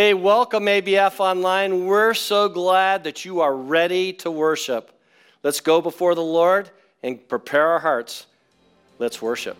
Hey, welcome ABF Online. We're so glad that you are ready to worship. Let's go before the Lord and prepare our hearts. Let's worship.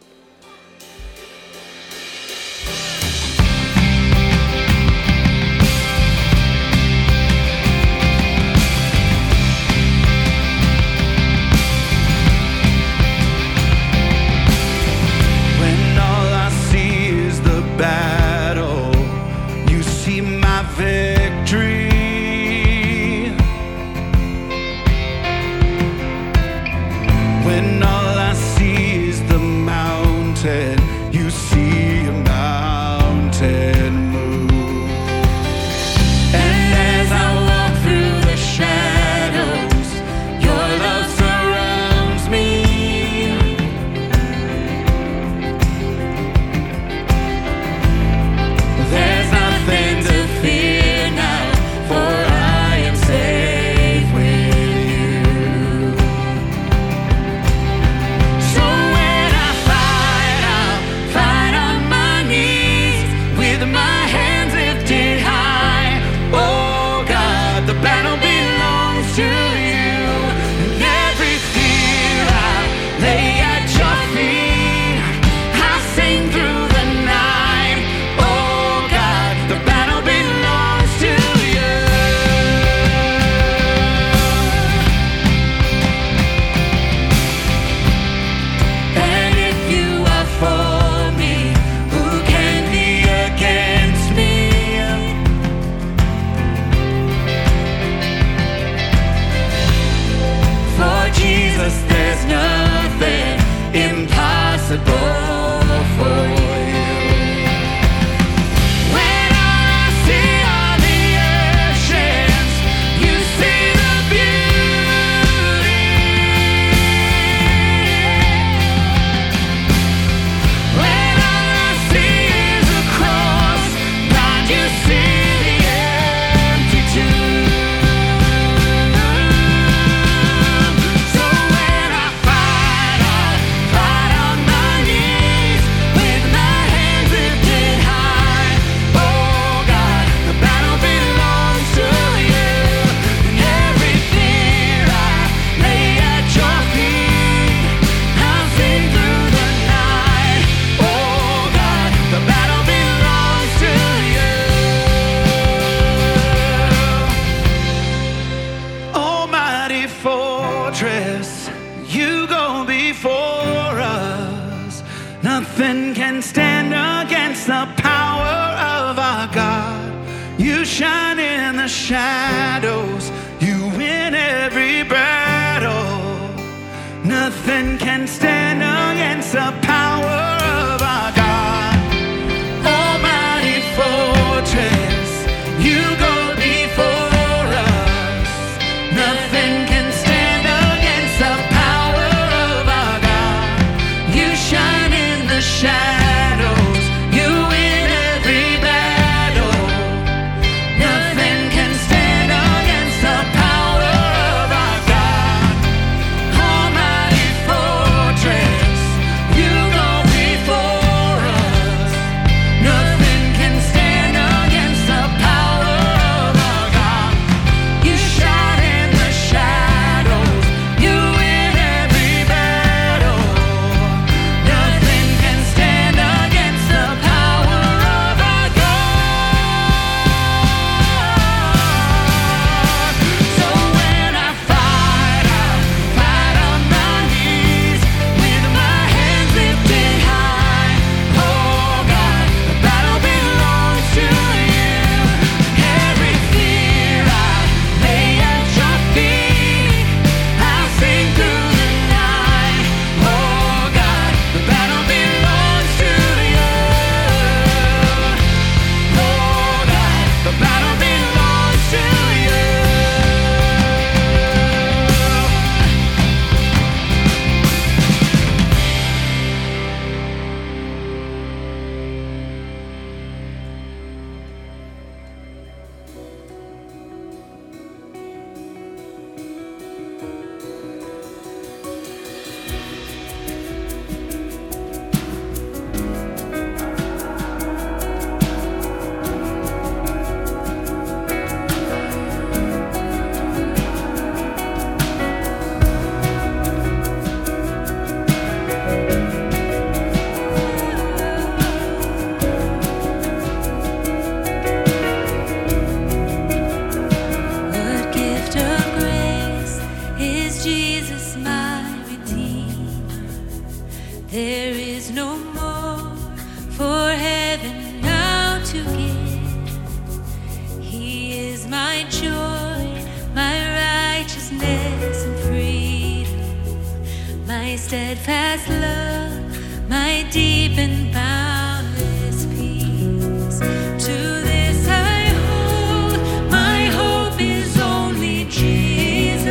steadfast love, my deep and boundless peace. To this I hold, my hope is only Jesus,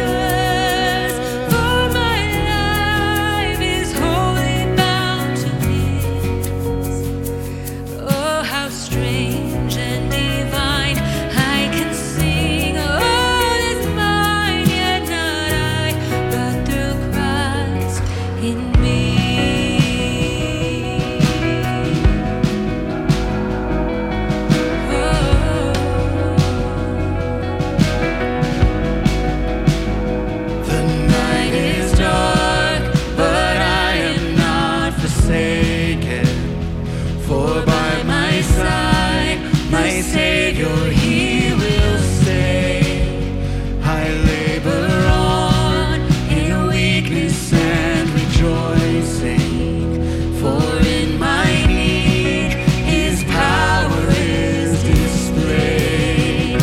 for my life is wholly bound to His. Oh, how strange and divine, I can sing, all is mine, yet not I, but through Christ in me. The night is dark, but I am not forsaken, for by my side, my Savior, He will stay. I labor on in weakness and rejoicing, for in my need, His power is displayed. To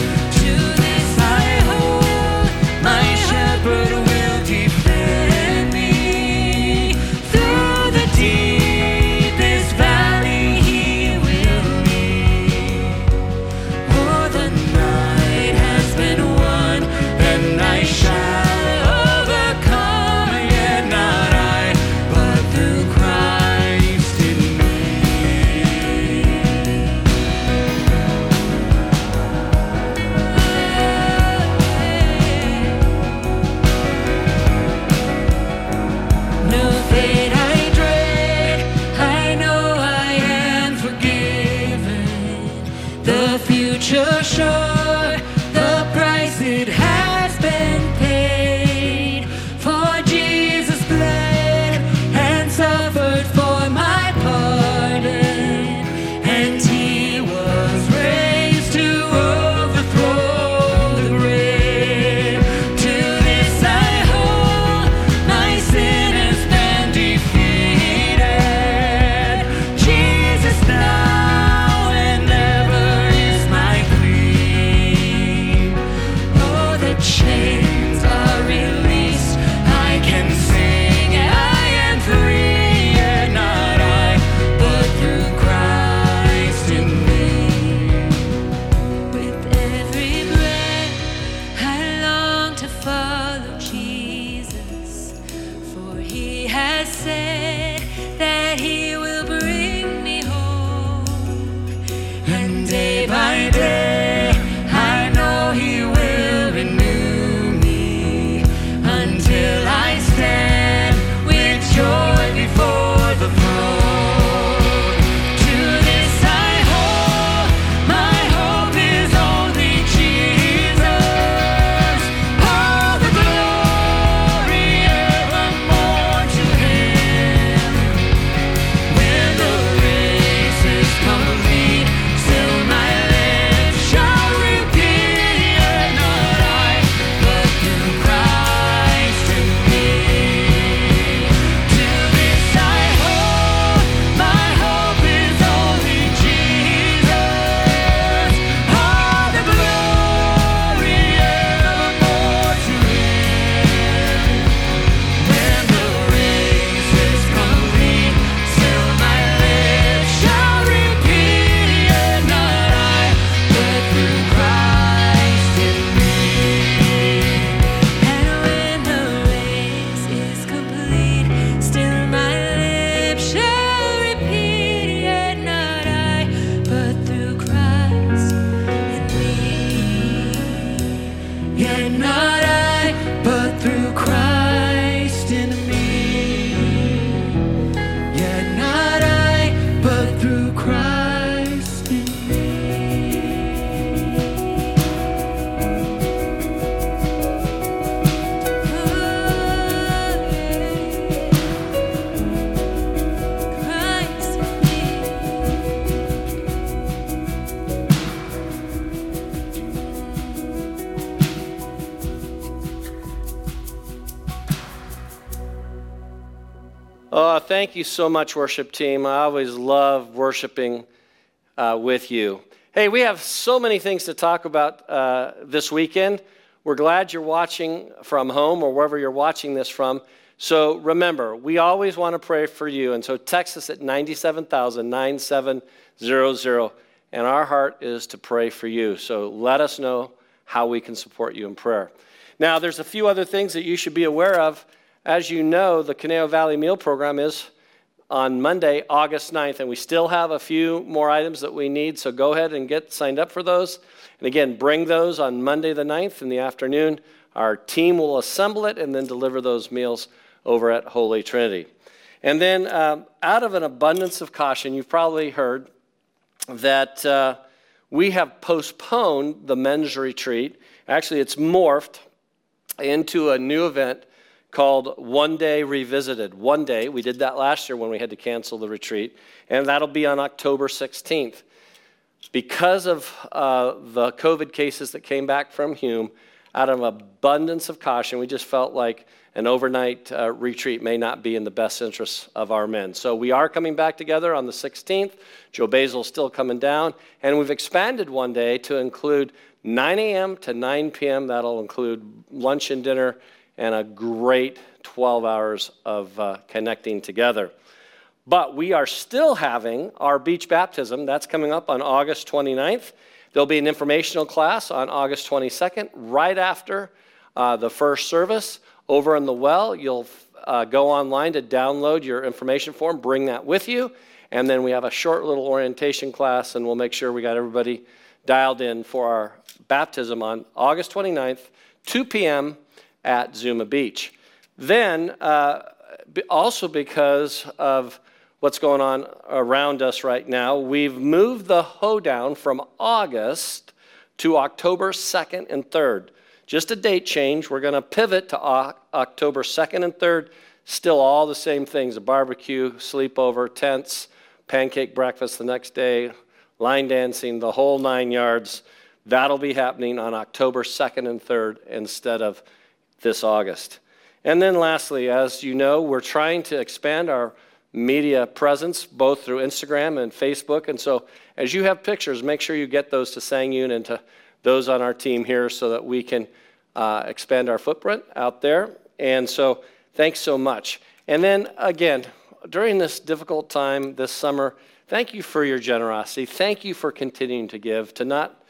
this I hold, my shepherd will defend me. Through the deepest valley He will lead. For the night has been won, and I shall overcome, yet not I, but through Christ in me. No fate I dread, I know I am forgiven. The future sure, the price it has been paid. For Jesus bled and suffered for my pardon, and He was raised to overthrow the grave. To this I hold, my sin has been defeated. Jesus now and ever is my plea. Oh, the chains are released, I can sing, I am free, yet not I, but through Christ in me. With every breath I long to follow Jesus, for He has said that He will bring me home. And day by day I know He will renew me, until I stand with joy before the throne. To this I hold, my hope is only Jesus, all the glory evermore to Him. When the race is complete, still my lips shall repeat, yet not I, but through Christ in me. To this I hold, my hope is only Jesus, all the glory evermore to Him. When the race is complete, still my lips shall repeat, yet not I, but through Christ in me. And when the race is complete, still my lips shall repeat, yet not I, but through Christ in me. Yet not I, but through Christ in me. Yet not I, but through Christ in me. Christ in me. Thank you so much, worship team. I always love worshiping with you. Hey, we have so many things to talk about this weekend. We're glad you're watching from home or wherever you're watching this from. So remember, we always want to pray for you. And so text us at 97,000-9700, and our heart is to pray for you. So let us know how we can support you in prayer. Now, there's a few other things that you should be aware of. As you know, the Caneo Valley Meal Program is on Monday, August 9th, and we still have a few more items that we need, so go ahead and get signed up for those. And again, bring those on Monday the 9th in the afternoon. Our team will assemble it and then deliver those meals over at Holy Trinity. And then out of an abundance of caution, you've probably heard that we have postponed the men's retreat. Actually, it's morphed into a new event called One Day Revisited. One Day, we did that last year when we had to cancel the retreat, and that'll be on October 16th. Because of the COVID cases that came back from Hume, out of abundance of caution, we just felt like an overnight retreat may not be in the best interests of our men. So we are coming back together on the 16th. Joe Basil's still coming down. And we've expanded One Day to include 9 a.m. to 9 p.m. That'll include lunch and dinner and a great 12 hours of connecting together. But we are still having our beach baptism. That's coming up on August 29th. There'll be an informational class on August 22nd, right after the first service. Over in the well, you'll go online to download your information form, bring that with you, and then we have a short little orientation class, and we'll make sure we got everybody dialed in for our baptism on August 29th, 2 p.m. at Zuma Beach. Then, also because of what's going on around us right now, we've moved the hoedown from August to October 2nd and 3rd. Just a date change. We're going to pivot to October 2nd and 3rd. Still all the same things, a barbecue, sleepover, tents, pancake breakfast the next day, line dancing, the whole nine yards. That'll be happening on October 2nd and 3rd instead of this August. And then lastly, as you know, we're trying to expand our media presence, both through Instagram and Facebook. And so as you have pictures, make sure you get those to Sang-Yoon and to those on our team here so that we can expand our footprint out there. And so thanks so much. And then again, during this difficult time this summer, thank you for your generosity. Thank you for continuing to give, to not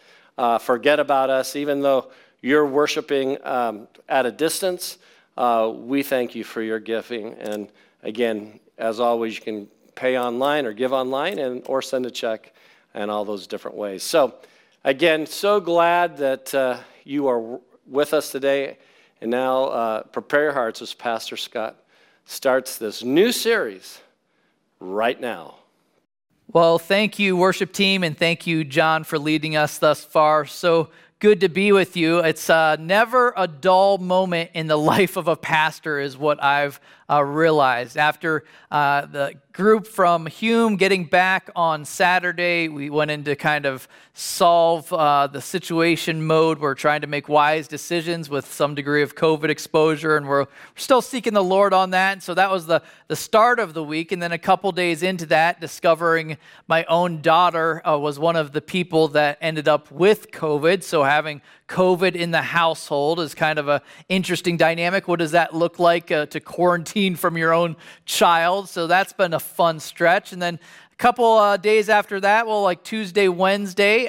forget about us, even though you're worshiping at a distance. We thank you for your giving. And again, as always, you can pay online or give online or send a check and all those different ways. So, again, so glad that you are with us today. And now prepare your hearts as Pastor Scott starts this new series right now. Well, thank you, worship team, and thank you, John, for leading us thus far. So good to be with you. It's never a dull moment in the life of a pastor is what I've realized. After the group from Hume getting back on Saturday, we went into kind of solve the situation mode. We're trying to make wise decisions with some degree of COVID exposure, and we're still seeking the Lord on that. And so that was the start of the week. And then a couple days into that, discovering my own daughter was one of the people that ended up with COVID. So having COVID in the household is kind of an interesting dynamic. What does that look like to quarantine from your own child? So that's been a fun stretch. And then a couple days after that, well, like Tuesday, Wednesday,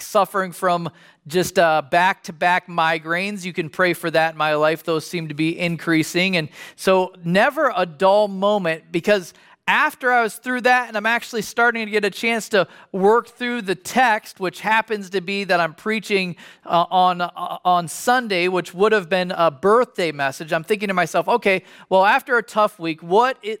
suffering from just back-to-back migraines. You can pray for that in my life. Those seem to be increasing. And so never a dull moment, because after I was through that, and I'm actually starting to get a chance to work through the text, which happens to be that I'm preaching on Sunday, which would have been a birthday message. I'm thinking to myself, okay, well, after a tough week,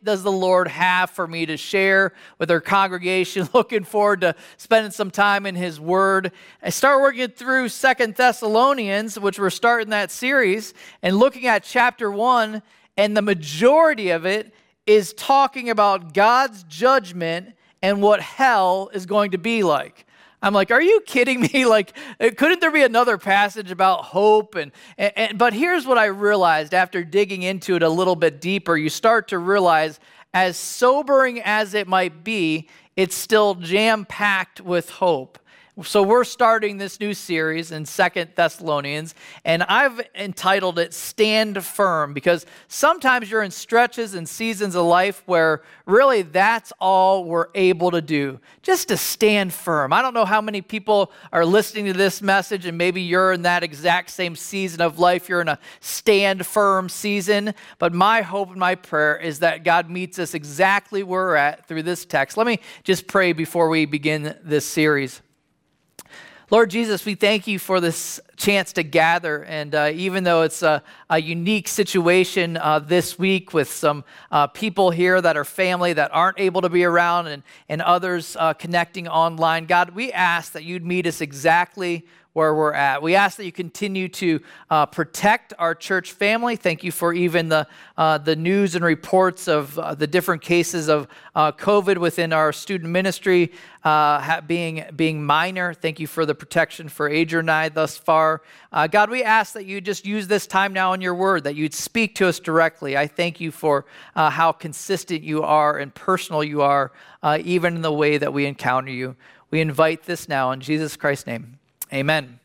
does the Lord have for me to share with our congregation? Looking forward to spending some time in His Word. I start working through 2 Thessalonians, which we're starting that series, and looking at chapter 1, and the majority of it is talking about God's judgment and what hell is going to be like. I'm like, are you kidding me? Like, couldn't there be another passage about hope? But here's what I realized after digging into it a little bit deeper. You start to realize, as sobering as it might be, it's still jam-packed with hope. So we're starting this new series in 2 Thessalonians, and I've entitled it Stand Firm, because sometimes you're in stretches and seasons of life where really that's all we're able to do, just to stand firm. I don't know how many people are listening to this message, and maybe you're in that exact same season of life. You're in a stand firm season, but my hope and my prayer is that God meets us exactly where we're at through this text. Let me just pray before we begin this series. Lord Jesus, we thank you for this chance to gather, and even though it's a unique situation this week with some people here that are family that aren't able to be around and others connecting online, God, we ask that you'd meet us exactly where we're at. We ask that you continue to protect our church family. Thank you for even the news and reports of the different cases of COVID within our student ministry being minor. Thank you for the protection for Adrienne and I thus far. God, we ask that you just use this time now in your word, that you'd speak to us directly. I thank you for how consistent you are and personal you are, even in the way that we encounter you. We invite this now in Jesus Christ's name. Amen.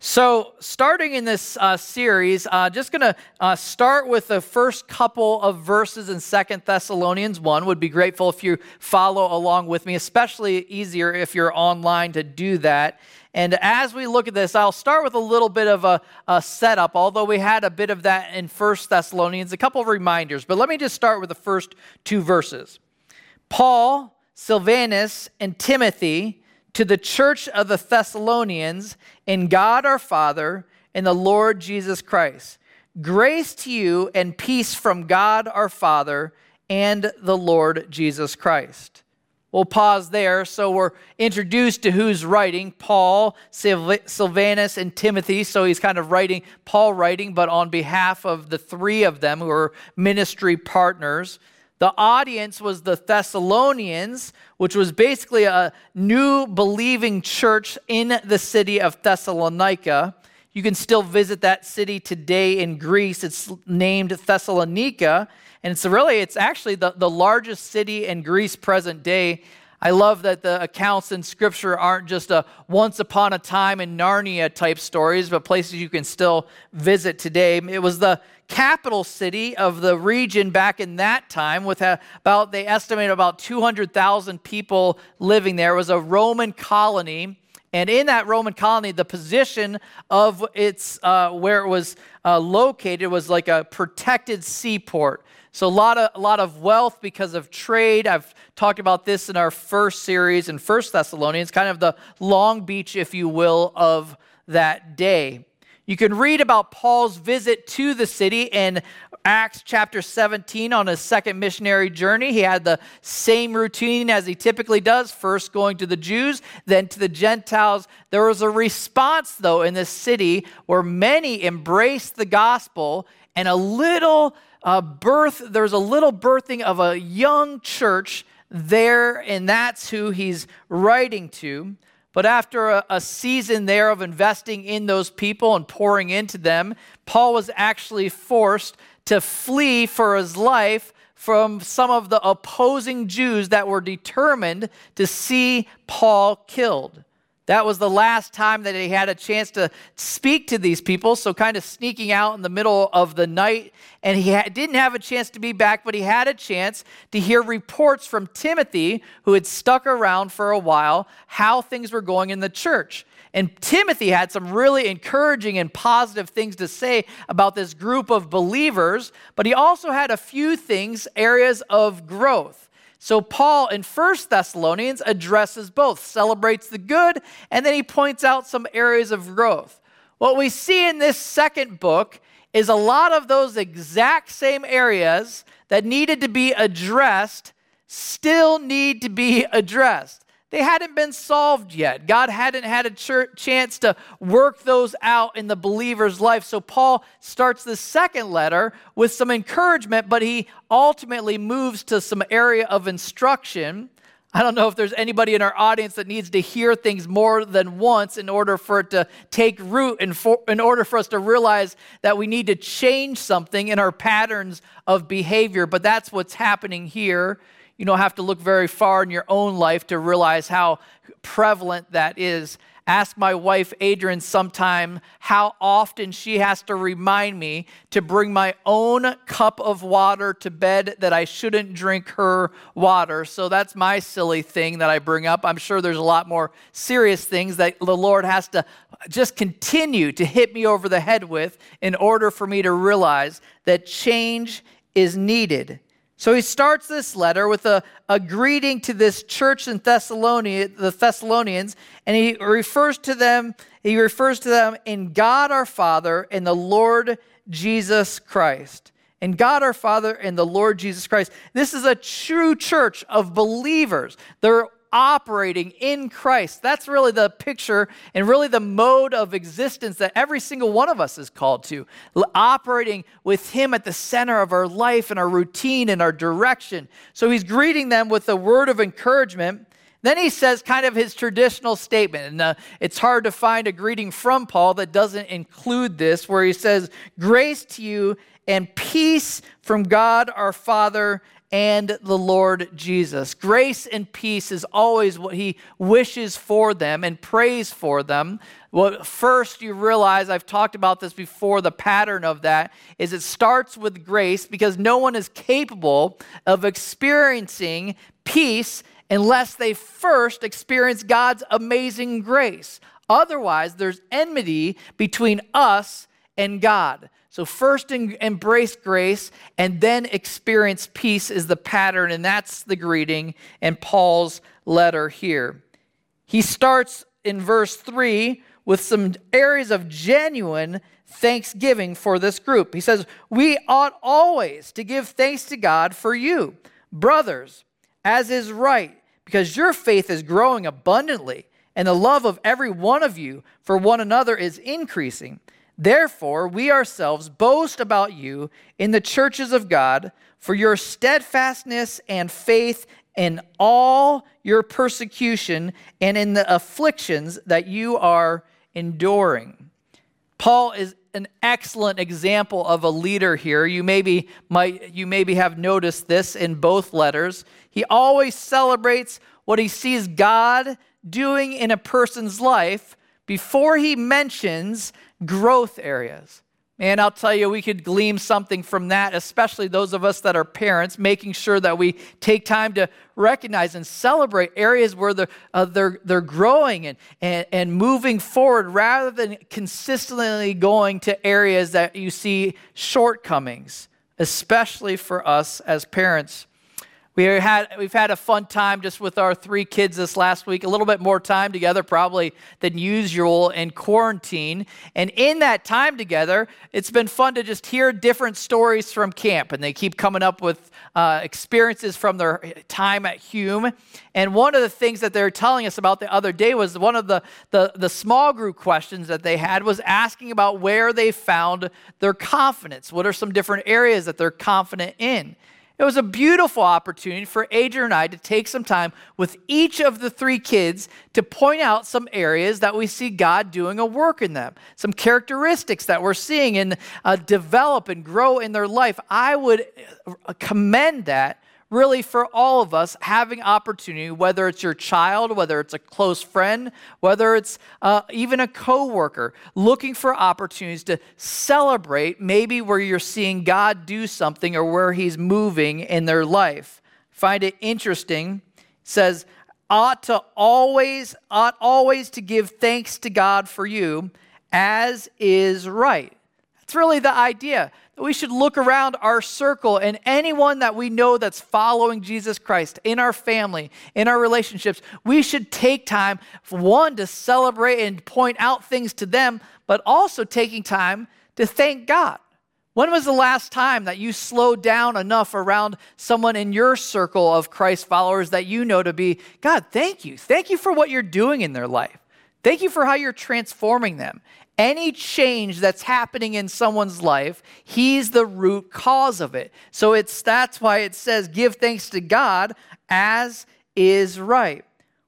So starting in this series, just going to start with the first couple of verses in 2 Thessalonians 1. Would be grateful if you follow along with me, especially easier if you're online to do that. And as we look at this, I'll start with a little bit of a setup, although we had a bit of that in 1 Thessalonians, a couple of reminders. But let me just start with the first two verses. Paul, Silvanus, and Timothy, to the church of the Thessalonians, in God our Father and the Lord Jesus Christ. Grace to you and peace from God our Father and the Lord Jesus Christ. We'll pause there. So we're introduced to who's writing, Paul, Silvanus, and Timothy. So he's kind of writing, Paul writing, but on behalf of the three of them who are ministry partners. The audience was the Thessalonians, which was basically a new believing church in the city of Thessalonica. You can still visit that city today in Greece. It's named Thessalonica, and it's actually the largest city in Greece present day. I love that the accounts in Scripture aren't just a once upon a time in Narnia type stories, but places you can still visit today. It was the capital city of the region back in that time, with about, they estimate about 200,000 people living there. It was a Roman colony. And in that Roman colony, the position of its where it was located was like a protected seaport. So a lot of wealth because of trade. I've talked about this in our first series in 1 Thessalonians, kind of the Long Beach, if you will, of that day. You can read about Paul's visit to the city in Acts chapter 17 on his second missionary journey. He had the same routine as he typically does, first going to the Jews, then to the Gentiles. There was a response, though, in this city where many embraced the gospel, and there's a little birthing of a young church there, and that's who he's writing to. But after a season there of investing in those people and pouring into them, Paul was actually forced to flee for his life from some of the opposing Jews that were determined to see Paul killed. That was the last time that he had a chance to speak to these people, so kind of sneaking out in the middle of the night. And he didn't have a chance to be back, but he had a chance to hear reports from Timothy, who had stuck around for a while, how things were going in the church. And Timothy had some really encouraging and positive things to say about this group of believers, but he also had a few areas of growth. So Paul in 1 Thessalonians addresses both, celebrates the good, and then he points out some areas of growth. What we see in this second book is a lot of those exact same areas that needed to be addressed still need to be addressed. They hadn't been solved yet. God hadn't had a chance to work those out in the believer's life. So Paul starts the second letter with some encouragement, but he ultimately moves to some area of instruction. I don't know if there's anybody in our audience that needs to hear things more than once in order for it to take root and in order for us to realize that we need to change something in our patterns of behavior. But that's what's happening here. You don't have to look very far in your own life to realize how prevalent that is. Ask my wife, Adrienne, sometime how often she has to remind me to bring my own cup of water to bed, that I shouldn't drink her water. So that's my silly thing that I bring up. I'm sure there's a lot more serious things that the Lord has to just continue to hit me over the head with in order for me to realize that change is needed. So he starts this letter with a greeting to this church in the Thessalonians, and he refers to them in God our Father and the Lord Jesus Christ. In God our Father and the Lord Jesus Christ. This is a true church of believers. They're operating in Christ. That's really the picture and really the mode of existence that every single one of us is called to. Operating with Him at the center of our life and our routine and our direction. So he's greeting them with a word of encouragement. Then he says kind of his traditional statement. And it's hard to find a greeting from Paul that doesn't include this, where he says, grace to you and peace from God our Father and the Lord Jesus. Grace and peace is always what he wishes for them and prays for them. Well, first you realize, I've talked about this before, the pattern of that is it starts with grace, because no one is capable of experiencing peace unless they first experience God's amazing grace. Otherwise, there's enmity between us and God. So first embrace grace and then experience peace is the pattern, and that's the greeting in Paul's letter here. He starts in verse 3 with some areas of genuine thanksgiving for this group. He says, we ought always to give thanks to God for you, brothers, as is right, because your faith is growing abundantly, and the love of every one of you for one another is increasing. Therefore, we ourselves boast about you in the churches of God for your steadfastness and faith in all your persecution and in the afflictions that you are enduring. Paul is an excellent example of a leader here. You maybe have noticed this in both letters. He always celebrates what he sees God doing in a person's life before he mentions growth areas. And I'll tell you, we could glean something from that, especially those of us that are parents, making sure that we take time to recognize and celebrate areas where they're growing and moving forward, rather than consistently going to areas that you see shortcomings, especially for us as parents. We've had a fun time just with our 3 kids this last week, a little bit more time together probably than usual in quarantine. And in that time together, it's been fun to just hear different stories from camp. And they keep coming up with experiences from their time at Hume. And one of the things that they were telling us about the other day was one of the small group questions that they had was asking about where they found their confidence. What are some different areas that they're confident in? It was a beautiful opportunity for Adrian and I to take some time with each of the 3 kids to point out some areas that we see God doing a work in them, some characteristics that we're seeing and develop and grow in their life. I would commend that really for all of us having opportunity, whether it's your child, whether it's a close friend, whether it's even a coworker, looking for opportunities to celebrate maybe where you're seeing God do something or where he's moving in their life. Find it interesting. It says, ought always to give thanks to God for you, as is right. That's really the idea. We should look around our circle and anyone that we know that's following Jesus Christ in our family, in our relationships. We should take time, one, to celebrate and point out things to them, but also taking time to thank God. When was the last time that you slowed down enough around someone in your circle of Christ followers that you know to be, God, thank you. Thank you for what you're doing in their life. Thank you for how you're transforming them. Any change that's happening in someone's life, he's the root cause of it. So that's why it says, give thanks to God as is right.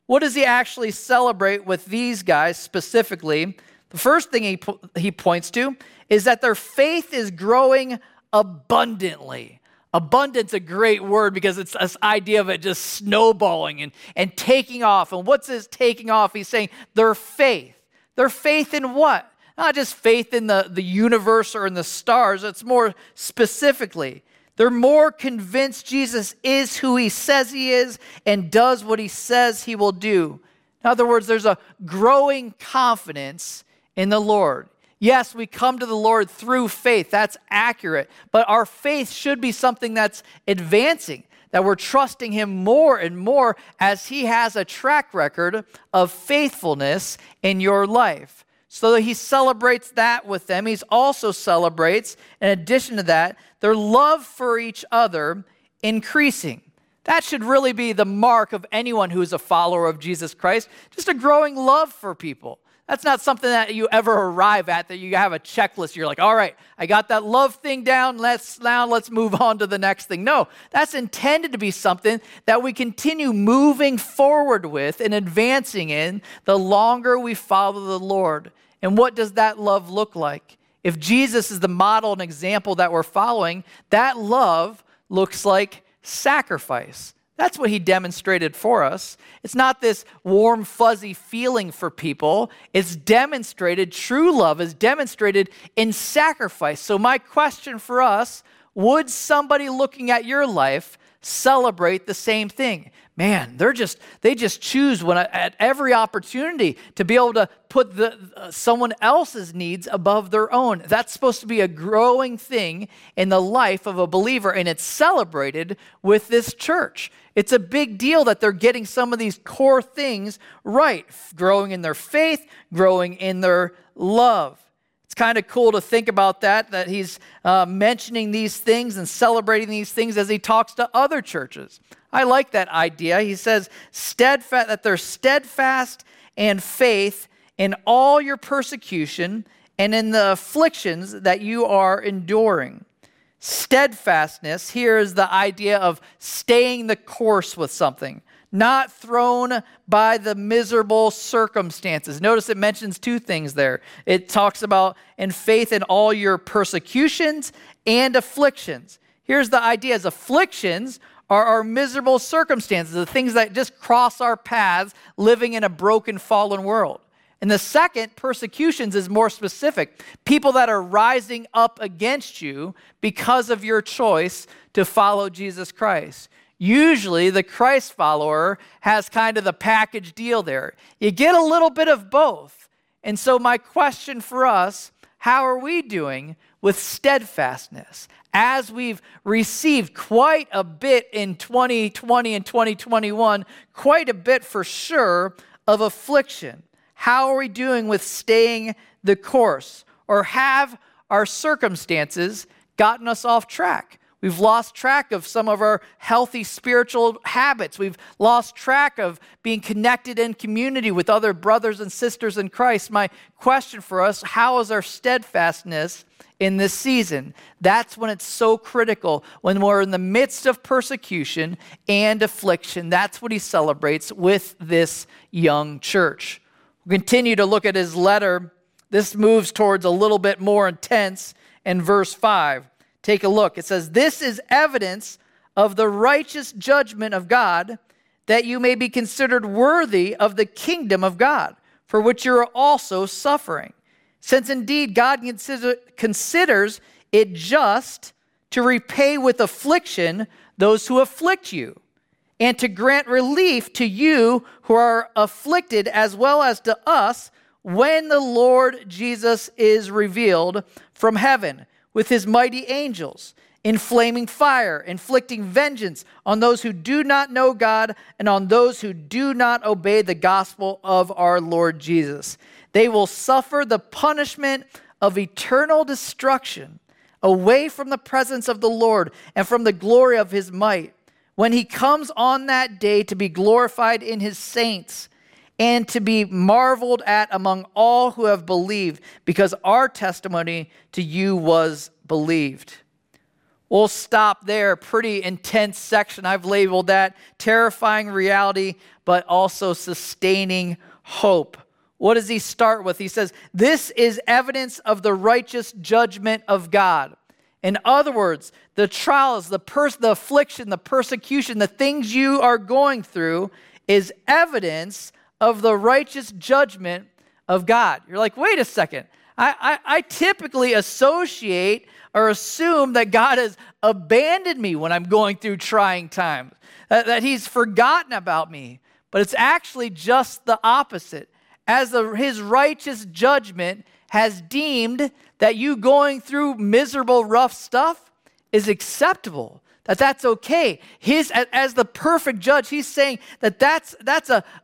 What does he actually celebrate with these guys specifically? The first thing he points to is that their faith is growing abundantly. Abundance, a great word, because it's this idea of it just snowballing and taking off. And what's this taking off? He's saying their faith. Their faith in what? Not just faith in the universe or in the stars. It's more specifically. They're more convinced Jesus is who he says he is and does what he says he will do. In other words, there's a growing confidence in the Lord. Yes, we come to the Lord through faith. That's accurate. But our faith should be something that's advancing, that we're trusting him more and more as he has a track record of faithfulness in your life. So he celebrates that with them. He also celebrates, in addition to that, their love for each other increasing. That should really be the mark of anyone who is a follower of Jesus Christ, just a growing love for people. That's not something that you ever arrive at, that you have a checklist. You're like, all right, I got that love thing down. Now let's move on to the next thing. No, that's intended to be something that we continue moving forward with and advancing in the longer we follow the Lord. And what does that love look like? If Jesus is the model and example that we're following, that love looks like sacrifice. That's what he demonstrated for us. It's not this warm, fuzzy feeling for people. It's demonstrated, true love is demonstrated in sacrifice. So my question for us, would somebody looking at your life celebrate the same thing? Man, they just choose at every opportunity to be able to put someone else's needs above their own. That's supposed to be a growing thing in the life of a believer, and it's celebrated with this church. It's a big deal that they're getting some of these core things right, growing in their faith, growing in their love. It's kind of cool to think about that he's mentioning these things and celebrating these things as he talks to other churches. I like that idea. He says that they're steadfast in faith in all your persecution and in the afflictions that you are enduring. Steadfastness, here is the idea of staying the course with something, not thrown by the miserable circumstances. Notice it mentions two things there. It talks about in faith in all your persecutions and afflictions. Here's the idea, as afflictions are our miserable circumstances, the things that just cross our paths living in a broken, fallen world. And the second, persecutions, is more specific. People that are rising up against you because of your choice to follow Jesus Christ. Usually the Christ follower has kind of the package deal there. You get a little bit of both. And so my question for us, how are we doing with steadfastness? As we've received quite a bit in 2020 and 2021, quite a bit for sure of affliction. How are we doing with staying the course? Or have our circumstances gotten us off track? We've lost track of some of our healthy spiritual habits. We've lost track of being connected in community with other brothers and sisters in Christ. My question for us, how is our steadfastness in this season? That's when it's so critical, when we're in the midst of persecution and affliction. That's what he celebrates with this young church. We'll continue to look at his letter. This moves towards a little bit more intense in verse 5. Take a look. It says, "This is evidence of the righteous judgment of God, that you may be considered worthy of the kingdom of God, for which you are also suffering. Since indeed God considers it just to repay with affliction those who afflict you, and to grant relief to you who are afflicted as well as to us, when the Lord Jesus is revealed from heaven with his mighty angels, in flaming fire, inflicting vengeance on those who do not know God and on those who do not obey the gospel of our Lord Jesus. They will suffer the punishment of eternal destruction away from the presence of the Lord and from the glory of his might, when he comes on that day to be glorified in his saints and to be marveled at among all who have believed, because our testimony to you was believed." We'll stop there. Pretty intense section. I've labeled that terrifying reality, but also sustaining hope. What does he start with? He says, "This is evidence of the righteous judgment of God." In other words, the trials, the affliction, the persecution, the things you are going through is evidence of the righteous judgment of God. You're like, wait a second. I typically associate or assume that God has abandoned me when I'm going through trying times, that he's forgotten about me. But it's actually just the opposite. As his righteous judgment has deemed that you going through miserable, rough stuff is acceptable, that that's okay. As the perfect judge, he's saying that that's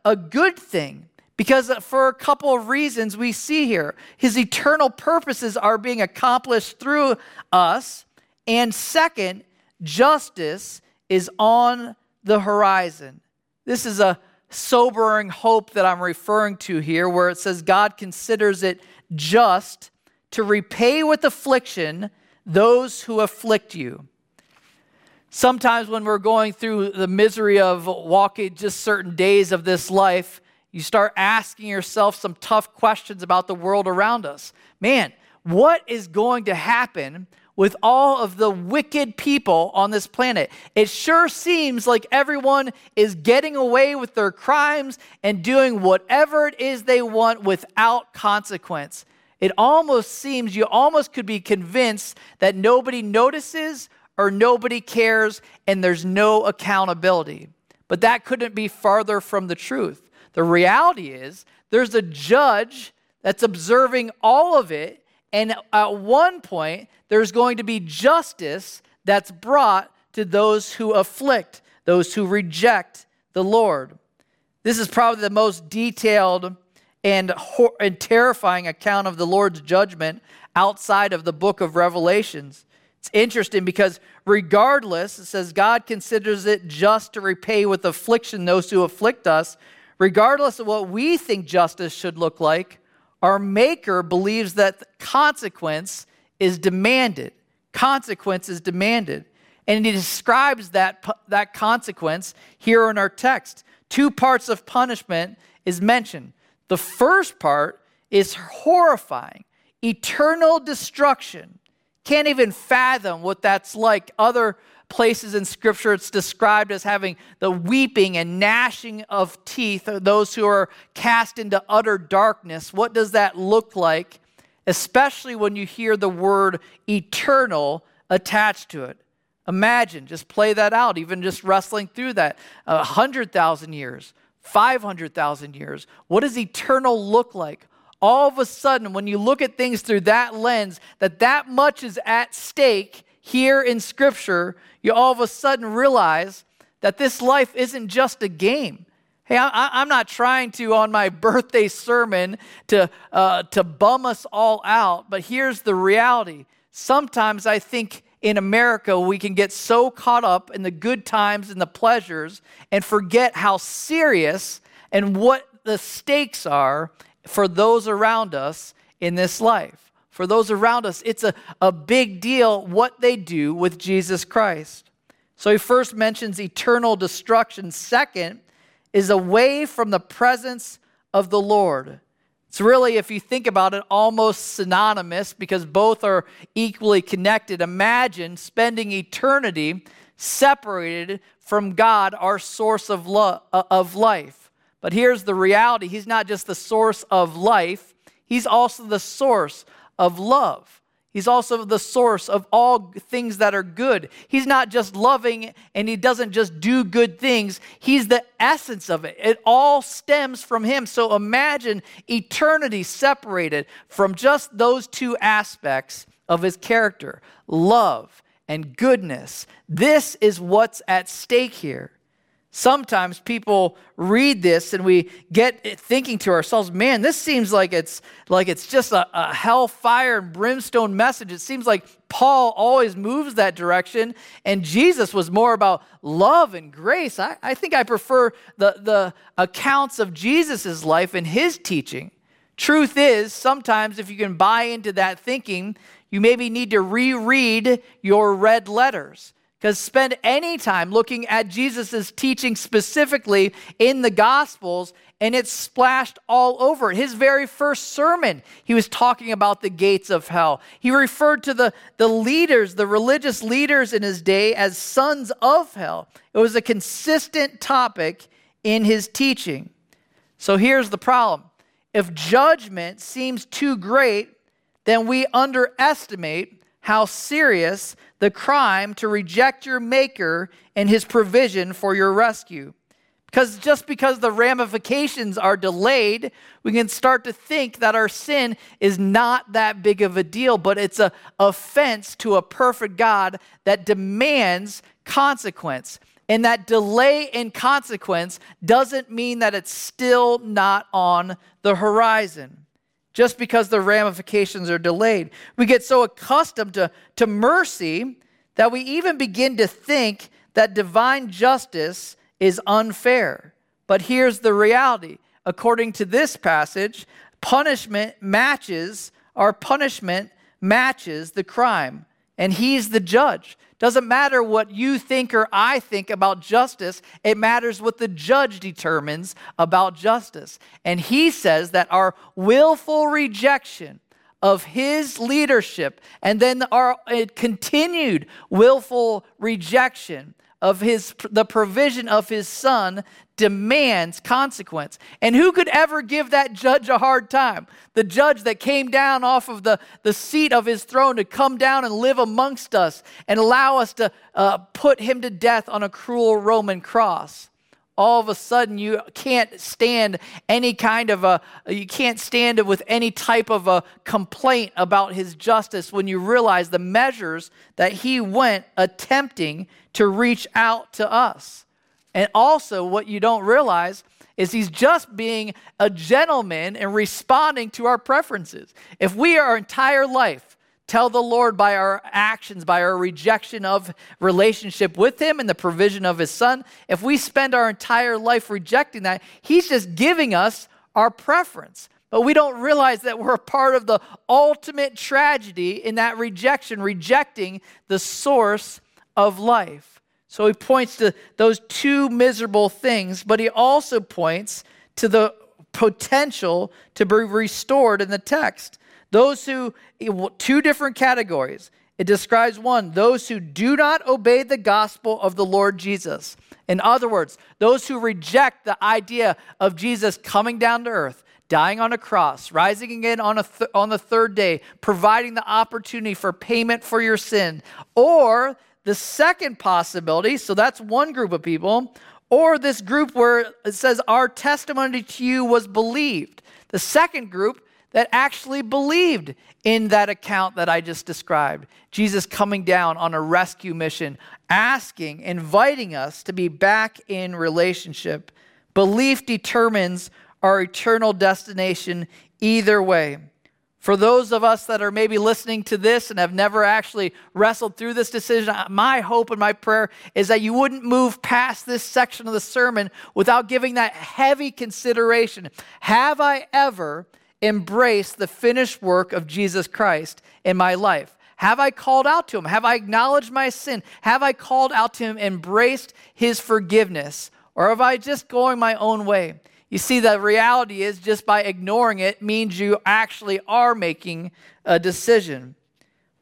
a good thing, because for a couple of reasons we see here. His eternal purposes are being accomplished through us. And second, justice is on the horizon. This is a sobering hope that I'm referring to here, where it says God considers it just to repay with affliction those who afflict you. Sometimes when we're going through the misery of walking just certain days of this life, you start asking yourself some tough questions about the world around us. Man, what is going to happen with all of the wicked people on this planet? It sure seems like everyone is getting away with their crimes and doing whatever it is they want without consequence. It almost seems you almost could be convinced that nobody notices or nobody cares and there's no accountability. But that couldn't be farther from the truth. The reality is there's a judge that's observing all of it, and at one point, there's going to be justice that's brought to those who afflict, those who reject the Lord. This is probably the most detailed and terrifying account of the Lord's judgment outside of the book of Revelations. It's interesting because regardless, it says God considers it just to repay with affliction those who afflict us. Regardless of what we think justice should look like, our Maker believes that consequence is demanded. Consequence is demanded. And he describes that consequence here in our text. Two parts of punishment is mentioned. The first part is horrifying, eternal destruction. Can't even fathom what that's like. Other places in Scripture, it's described as having the weeping and gnashing of teeth, those who are cast into utter darkness. What does that look like, especially when you hear the word eternal attached to it? Imagine, just play that out, even just wrestling through that. 100,000 years, 500,000 years. What does eternal look like? All of a sudden, when you look at things through that lens, that much is at stake here in Scripture, you all of a sudden realize that this life isn't just a game. Hey, I'm not trying to, on my birthday sermon, to bum us all out, but here's the reality. Sometimes I think in America we can get so caught up in the good times and the pleasures and forget how serious and what the stakes are for those around us in this life. For those around us, it's a big deal what they do with Jesus Christ. So he first mentions eternal destruction. Second is away from the presence of the Lord. It's really, if you think about it, almost synonymous because both are equally connected. Imagine spending eternity separated from God, our source of life. But here's the reality. He's not just the source of life. He's also the source of love. He's also the source of all things that are good. He's not just loving and he doesn't just do good things. He's the essence of it. It all stems from him. So imagine eternity separated from just those two aspects of his character, love and goodness. This is what's at stake here. Sometimes people read this and we get thinking to ourselves, man, this seems like it's just a hellfire and brimstone message. It seems like Paul always moves that direction, and Jesus was more about love and grace. I think I prefer the accounts of Jesus' life and his teaching. Truth is, sometimes if you can buy into that thinking, you maybe need to reread your red letters. Because spend any time looking at Jesus' teaching specifically in the Gospels, and it splashed all over. His very first sermon, he was talking about the gates of hell. He referred to the leaders, the religious leaders in his day as sons of hell. It was a consistent topic in his teaching. So here's the problem. If judgment seems too great, then we underestimate how serious the crime to reject your Maker and his provision for your rescue. Because just because the ramifications are delayed, we can start to think that our sin is not that big of a deal, but it's an offense to a perfect God that demands consequence. And that delay in consequence doesn't mean that it's still not on the horizon, just because the ramifications are delayed. We get so accustomed to mercy that we even begin to think that divine justice is unfair. But here's the reality. According to this passage, punishment matches the crime. And he's the judge. Doesn't matter what you think or I think about justice. It matters what the judge determines about justice. And he says that our willful rejection of his leadership and then our continued willful rejection of the provision of his son demands consequence. And who could ever give that judge a hard time? The judge that came down off of the seat of his throne to come down and live amongst us and allow us to put him to death on a cruel Roman cross. All of a sudden, you can't stand with any type of a complaint about his justice when you realize the measures that he went attempting to reach out to us. And also what you don't realize is he's just being a gentleman and responding to our preferences. If we our entire life tell the Lord by our actions, by our rejection of relationship with him and the provision of his son, if we spend our entire life rejecting that, he's just giving us our preference. But we don't realize that we're a part of the ultimate tragedy in that rejection, rejecting the source of life. So he points to those two miserable things, but he also points to the potential to be restored in the text. Two different categories. It describes one, those who do not obey the gospel of the Lord Jesus. In other words, those who reject the idea of Jesus coming down to earth, dying on a cross, rising again on the third day, providing the opportunity for payment for your sin. Or the second possibility, so that's one group of people, or this group where it says our testimony to you was believed. The second group that actually believed in that account that I just described. Jesus coming down on a rescue mission, asking, inviting us to be back in relationship. Belief determines our eternal destination either way. For those of us that are maybe listening to this and have never actually wrestled through this decision, my hope and my prayer is that you wouldn't move past this section of the sermon without giving that heavy consideration. Have I ever embrace the finished work of Jesus Christ in my life? Have I called out to him? Have I acknowledged my sin? Have I called out to him, embraced his forgiveness? Or am I just going my own way? You see, the reality is just by ignoring it means you actually are making a decision.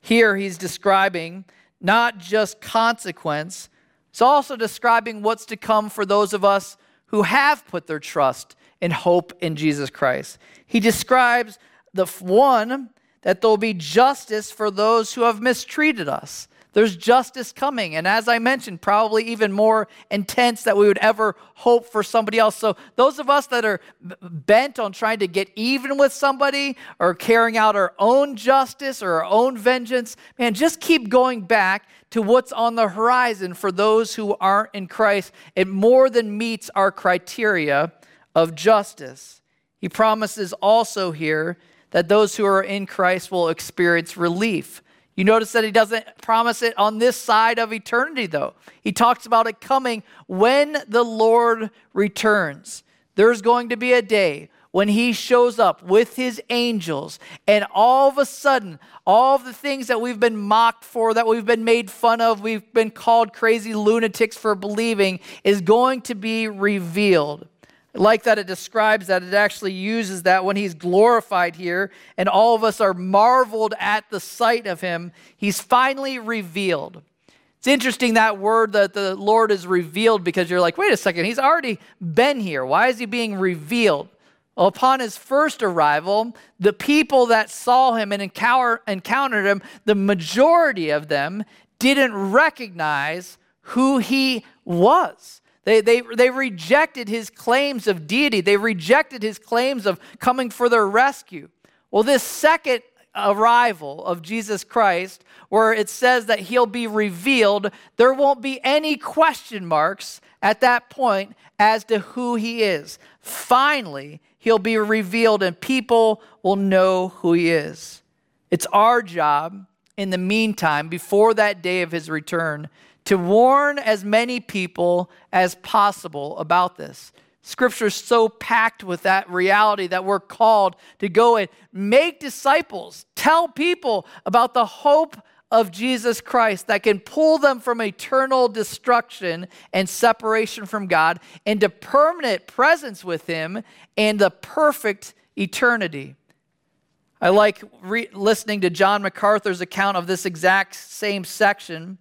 Here he's describing not just consequence, it's also describing what's to come for those of us who have put their trust and hope in Jesus Christ. He describes the one, that there'll be justice for those who have mistreated us. There's justice coming. And as I mentioned, probably even more intense than we would ever hope for somebody else. So those of us that are bent on trying to get even with somebody or carrying out our own justice or our own vengeance, man, just keep going back to what's on the horizon for those who aren't in Christ. It more than meets our criteria of justice. He promises also here that those who are in Christ will experience relief. You notice that he doesn't promise it on this side of eternity, though. He talks about it coming when the Lord returns. There's going to be a day when he shows up with his angels, and all of a sudden, all of the things that we've been mocked for, that we've been made fun of, we've been called crazy lunatics for believing, is going to be revealed. I like that it describes that. It actually uses that when he's glorified here and all of us are marveled at the sight of him, he's finally revealed. It's interesting that word that the Lord is revealed, because you're like, wait a second, he's already been here. Why is he being revealed? Well, upon his first arrival, the people that saw him and encountered him, the majority of them didn't recognize who he was. They rejected his claims of deity. They rejected his claims of coming for their rescue. Well, this second arrival of Jesus Christ, where it says that he'll be revealed, there won't be any question marks at that point as to who he is. Finally, he'll be revealed and people will know who he is. It's our job in the meantime, before that day of his return, to warn as many people as possible about this. Scripture is so packed with that reality that we're called to go and make disciples, tell people about the hope of Jesus Christ that can pull them from eternal destruction and separation from God into permanent presence with him and the perfect eternity. I like listening to John MacArthur's account of this exact same section.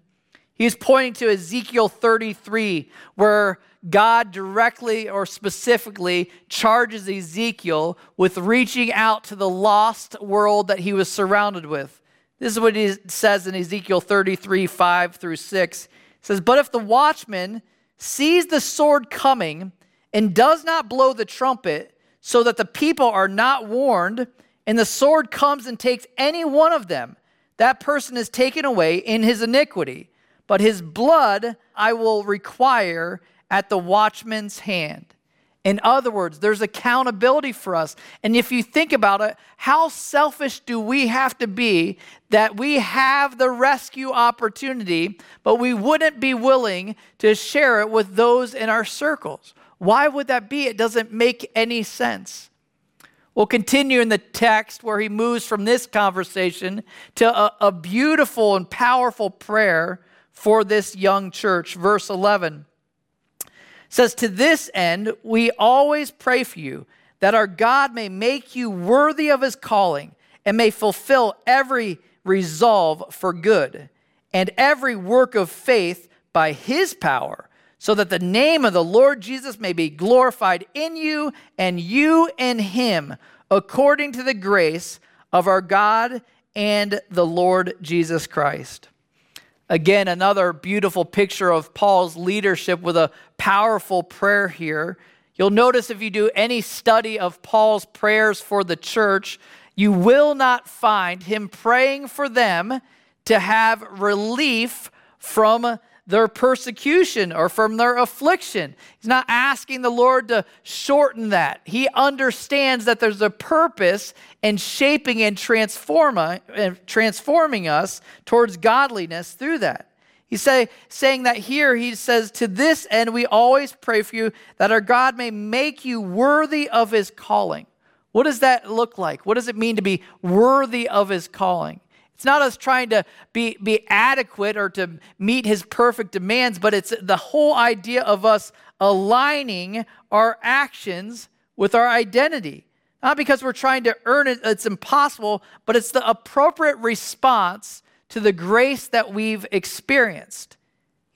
He's pointing to Ezekiel 33, where God directly or specifically charges Ezekiel with reaching out to the lost world that he was surrounded with. This is what he says in Ezekiel 33, 5 through 6. It says, "But if the watchman sees the sword coming and does not blow the trumpet so that the people are not warned, and the sword comes and takes any one of them, that person is taken away in his iniquity. But his blood I will require at the watchman's hand." In other words, there's accountability for us. And if you think about it, how selfish do we have to be that we have the rescue opportunity, but we wouldn't be willing to share it with those in our circles? Why would that be? It doesn't make any sense. We'll continue in the text where he moves from this conversation to a beautiful and powerful prayer for this young church. Verse 11 says, "To this end, we always pray for you, that our God may make you worthy of his calling and may fulfill every resolve for good and every work of faith by his power, so that the name of the Lord Jesus may be glorified in you and you in him, according to the grace of our God and the Lord Jesus Christ." Again, another beautiful picture of Paul's leadership with a powerful prayer here. You'll notice if you do any study of Paul's prayers for the church, you will not find him praying for them to have relief from their persecution or from their affliction. He's not asking the Lord to shorten that. He understands that there's a purpose in shaping and transforming us towards godliness through that. He's saying that here, he says, "To this end, we always pray for you, that our God may make you worthy of his calling." What does that look like? What does it mean to be worthy of his calling? It's not us trying to be adequate or to meet his perfect demands, but it's the whole idea of us aligning our actions with our identity. Not because we're trying to earn it, it's impossible, but it's the appropriate response to the grace that we've experienced.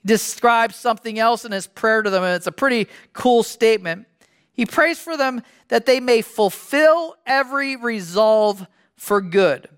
He describes something else in his prayer to them, and it's a pretty cool statement. He prays for them that they may fulfill every resolve for good.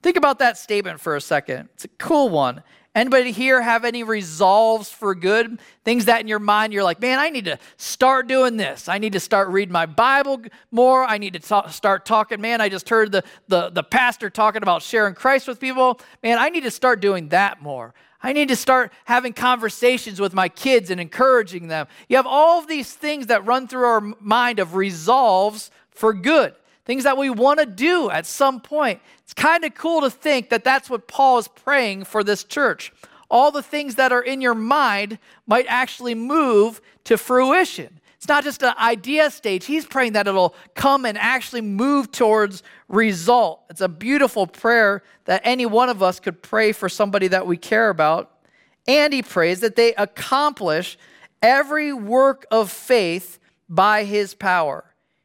Think about that statement for a second. It's a cool one. Anybody here have any resolves for good? Things that in your mind you're like, man, I need to start doing this. I need to start reading my Bible more. I need to start talking. Man, I just heard the pastor talking about sharing Christ with people. Man, I need to start doing that more. I need to start having conversations with my kids and encouraging them. You have all of these things that run through our mind of resolves for good. Things that we want to do at some point. It's kind of cool to think that that's what Paul is praying for this church. All the things that are in your mind might actually move to fruition. It's not just an idea stage. He's praying that it'll come and actually move towards result. It's a beautiful prayer that any one of us could pray for somebody that we care about. And he prays that they accomplish every work of faith by his power.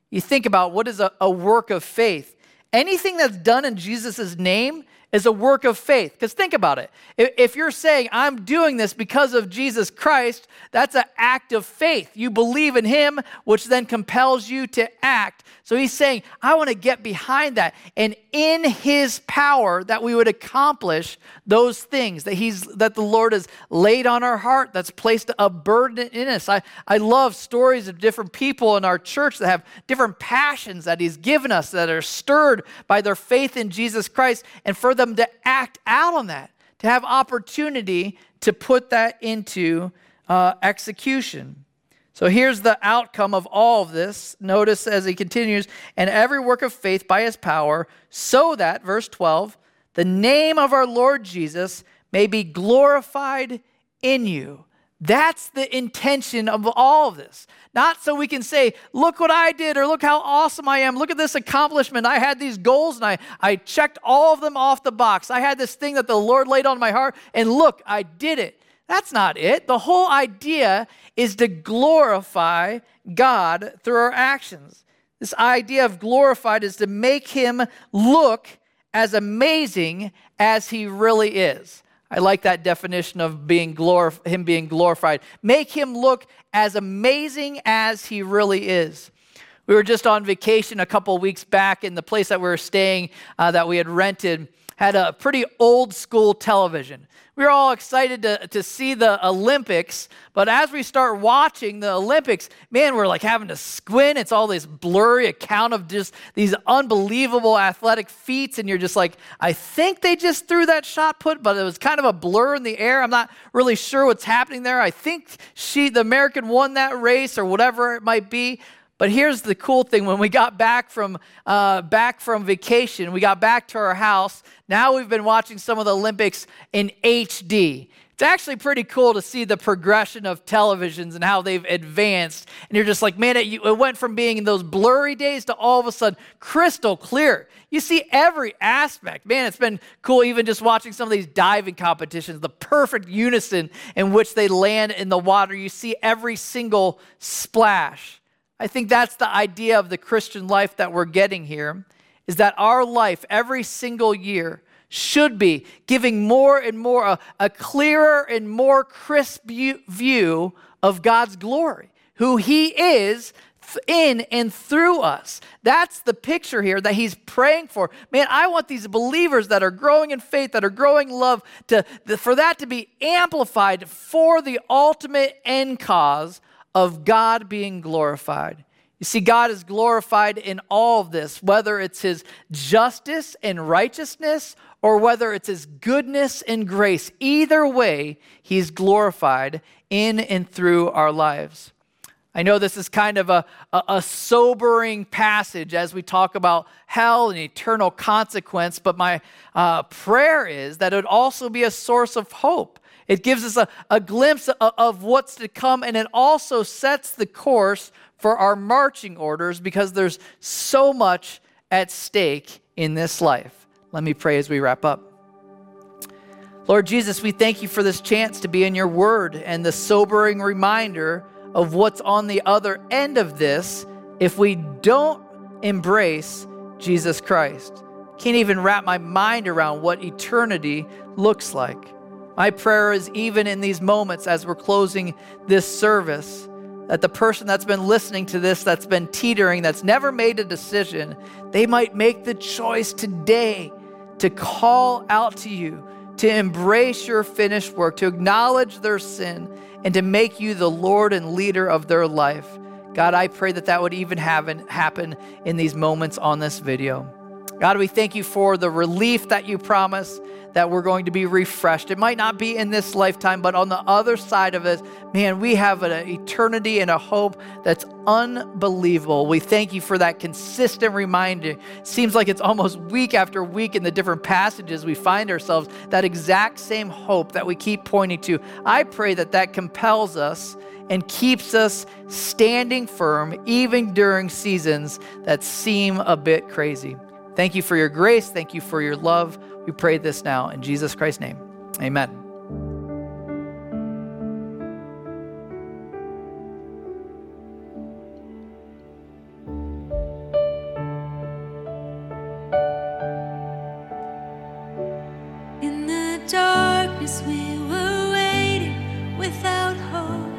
You think about what is a work of faith. Anything that's done in Jesus' name is a work of faith. Because think about it. If you're saying, I'm doing this because of Jesus Christ, that's an act of faith. You believe in him, which then compels you to act. So he's saying, I want to get behind that. And in his power that we would accomplish those things that that the Lord has laid on our heart, that's placed a burden in us. I love stories of different people in our church that have different passions that he's given us that are stirred by their faith in Jesus Christ, and for them to act out on that, to have opportunity to put that into execution. So here's the outcome of all of this. Notice as he continues, and every work of faith by his power, so that, verse 12, the name of our Lord Jesus may be glorified in you. That's the intention of all of this. Not so we can say, look what I did, or look how awesome I am. Look at this accomplishment. I had these goals, and I checked all of them off the box. I had this thing that the Lord laid on my heart, and look, I did it. That's not it. The whole idea is to glorify God through our actions. This idea of glorified is to make him look as amazing as he really is. I like that definition of him being glorified. Make him look as amazing as he really is. We were just on vacation a couple weeks back, and the place that we were staying that we had rented had a pretty old school television. We were all excited to see the Olympics, but as we start watching the Olympics, man, we're like having to squint. It's all this blurry account of just these unbelievable athletic feats, and you're just like, I think they just threw that shot put, but it was kind of a blur in the air. I'm not really sure what's happening there. I think the American won that race or whatever it might be. But here's the cool thing. When we got back from vacation, we got back to our house. Now we've been watching some of the Olympics in HD. It's actually pretty cool to see the progression of televisions and how they've advanced. And you're just like, man, it went from being in those blurry days to all of a sudden crystal clear. You see every aspect. Man, it's been cool even just watching some of these diving competitions, the perfect unison in which they land in the water. You see every single splash. I think that's the idea of the Christian life that we're getting here, is that our life every single year should be giving more and more a clearer and more crisp view of God's glory, who he is in and through us. That's the picture here that he's praying for. Man, I want these believers that are growing in faith, that are growing in love, for that to be amplified for the ultimate end cause of God being glorified. You see, God is glorified in all of this, whether it's his justice and righteousness or whether it's his goodness and grace. Either way, he's glorified in and through our lives. I know this is kind of a sobering passage as we talk about hell and eternal consequence, but my prayer is that it would also be a source of hope. It gives us a glimpse of what's to come, and it also sets the course for our marching orders, because there's so much at stake in this life. Let me pray as we wrap up. Lord Jesus, we thank you for this chance to be in your word and the sobering reminder of what's on the other end of this if we don't embrace Jesus Christ. Can't even wrap my mind around what eternity looks like. My prayer is, even in these moments as we're closing this service, that the person that's been listening to this, that's been teetering, that's never made a decision, they might make the choice today to call out to you, to embrace your finished work, to acknowledge their sin, and to make you the Lord and leader of their life. God, I pray that would even happen in these moments on this video. God, we thank you for the relief that you promise, that we're going to be refreshed. It might not be in this lifetime, but on the other side of it, man, we have an eternity and a hope that's unbelievable. We thank you for that consistent reminder. Seems like it's almost week after week in the different passages we find ourselves, that exact same hope that we keep pointing to. I pray that compels us and keeps us standing firm, even during seasons that seem a bit crazy. Thank you for your grace. Thank you for your love. We pray this now in Jesus Christ's name. Amen. darkness we were waiting, without hope,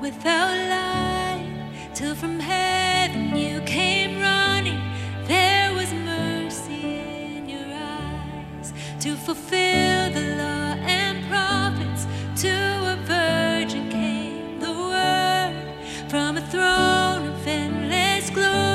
without light, till from heaven you came running. There was mercy in your eyes to fulfill the law and prophets. To a virgin came the word from a throne of endless glory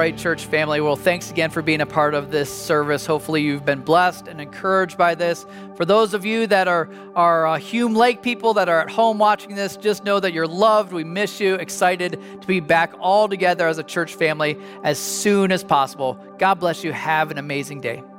to church family. Well, thanks again for being a part of this service. Hopefully you've been blessed and encouraged by this. For those of you that are Hume Lake people that are at home watching this, just know that you're loved. We miss you. Excited to be back all together as a church family as soon as possible. God bless you. Have an amazing day.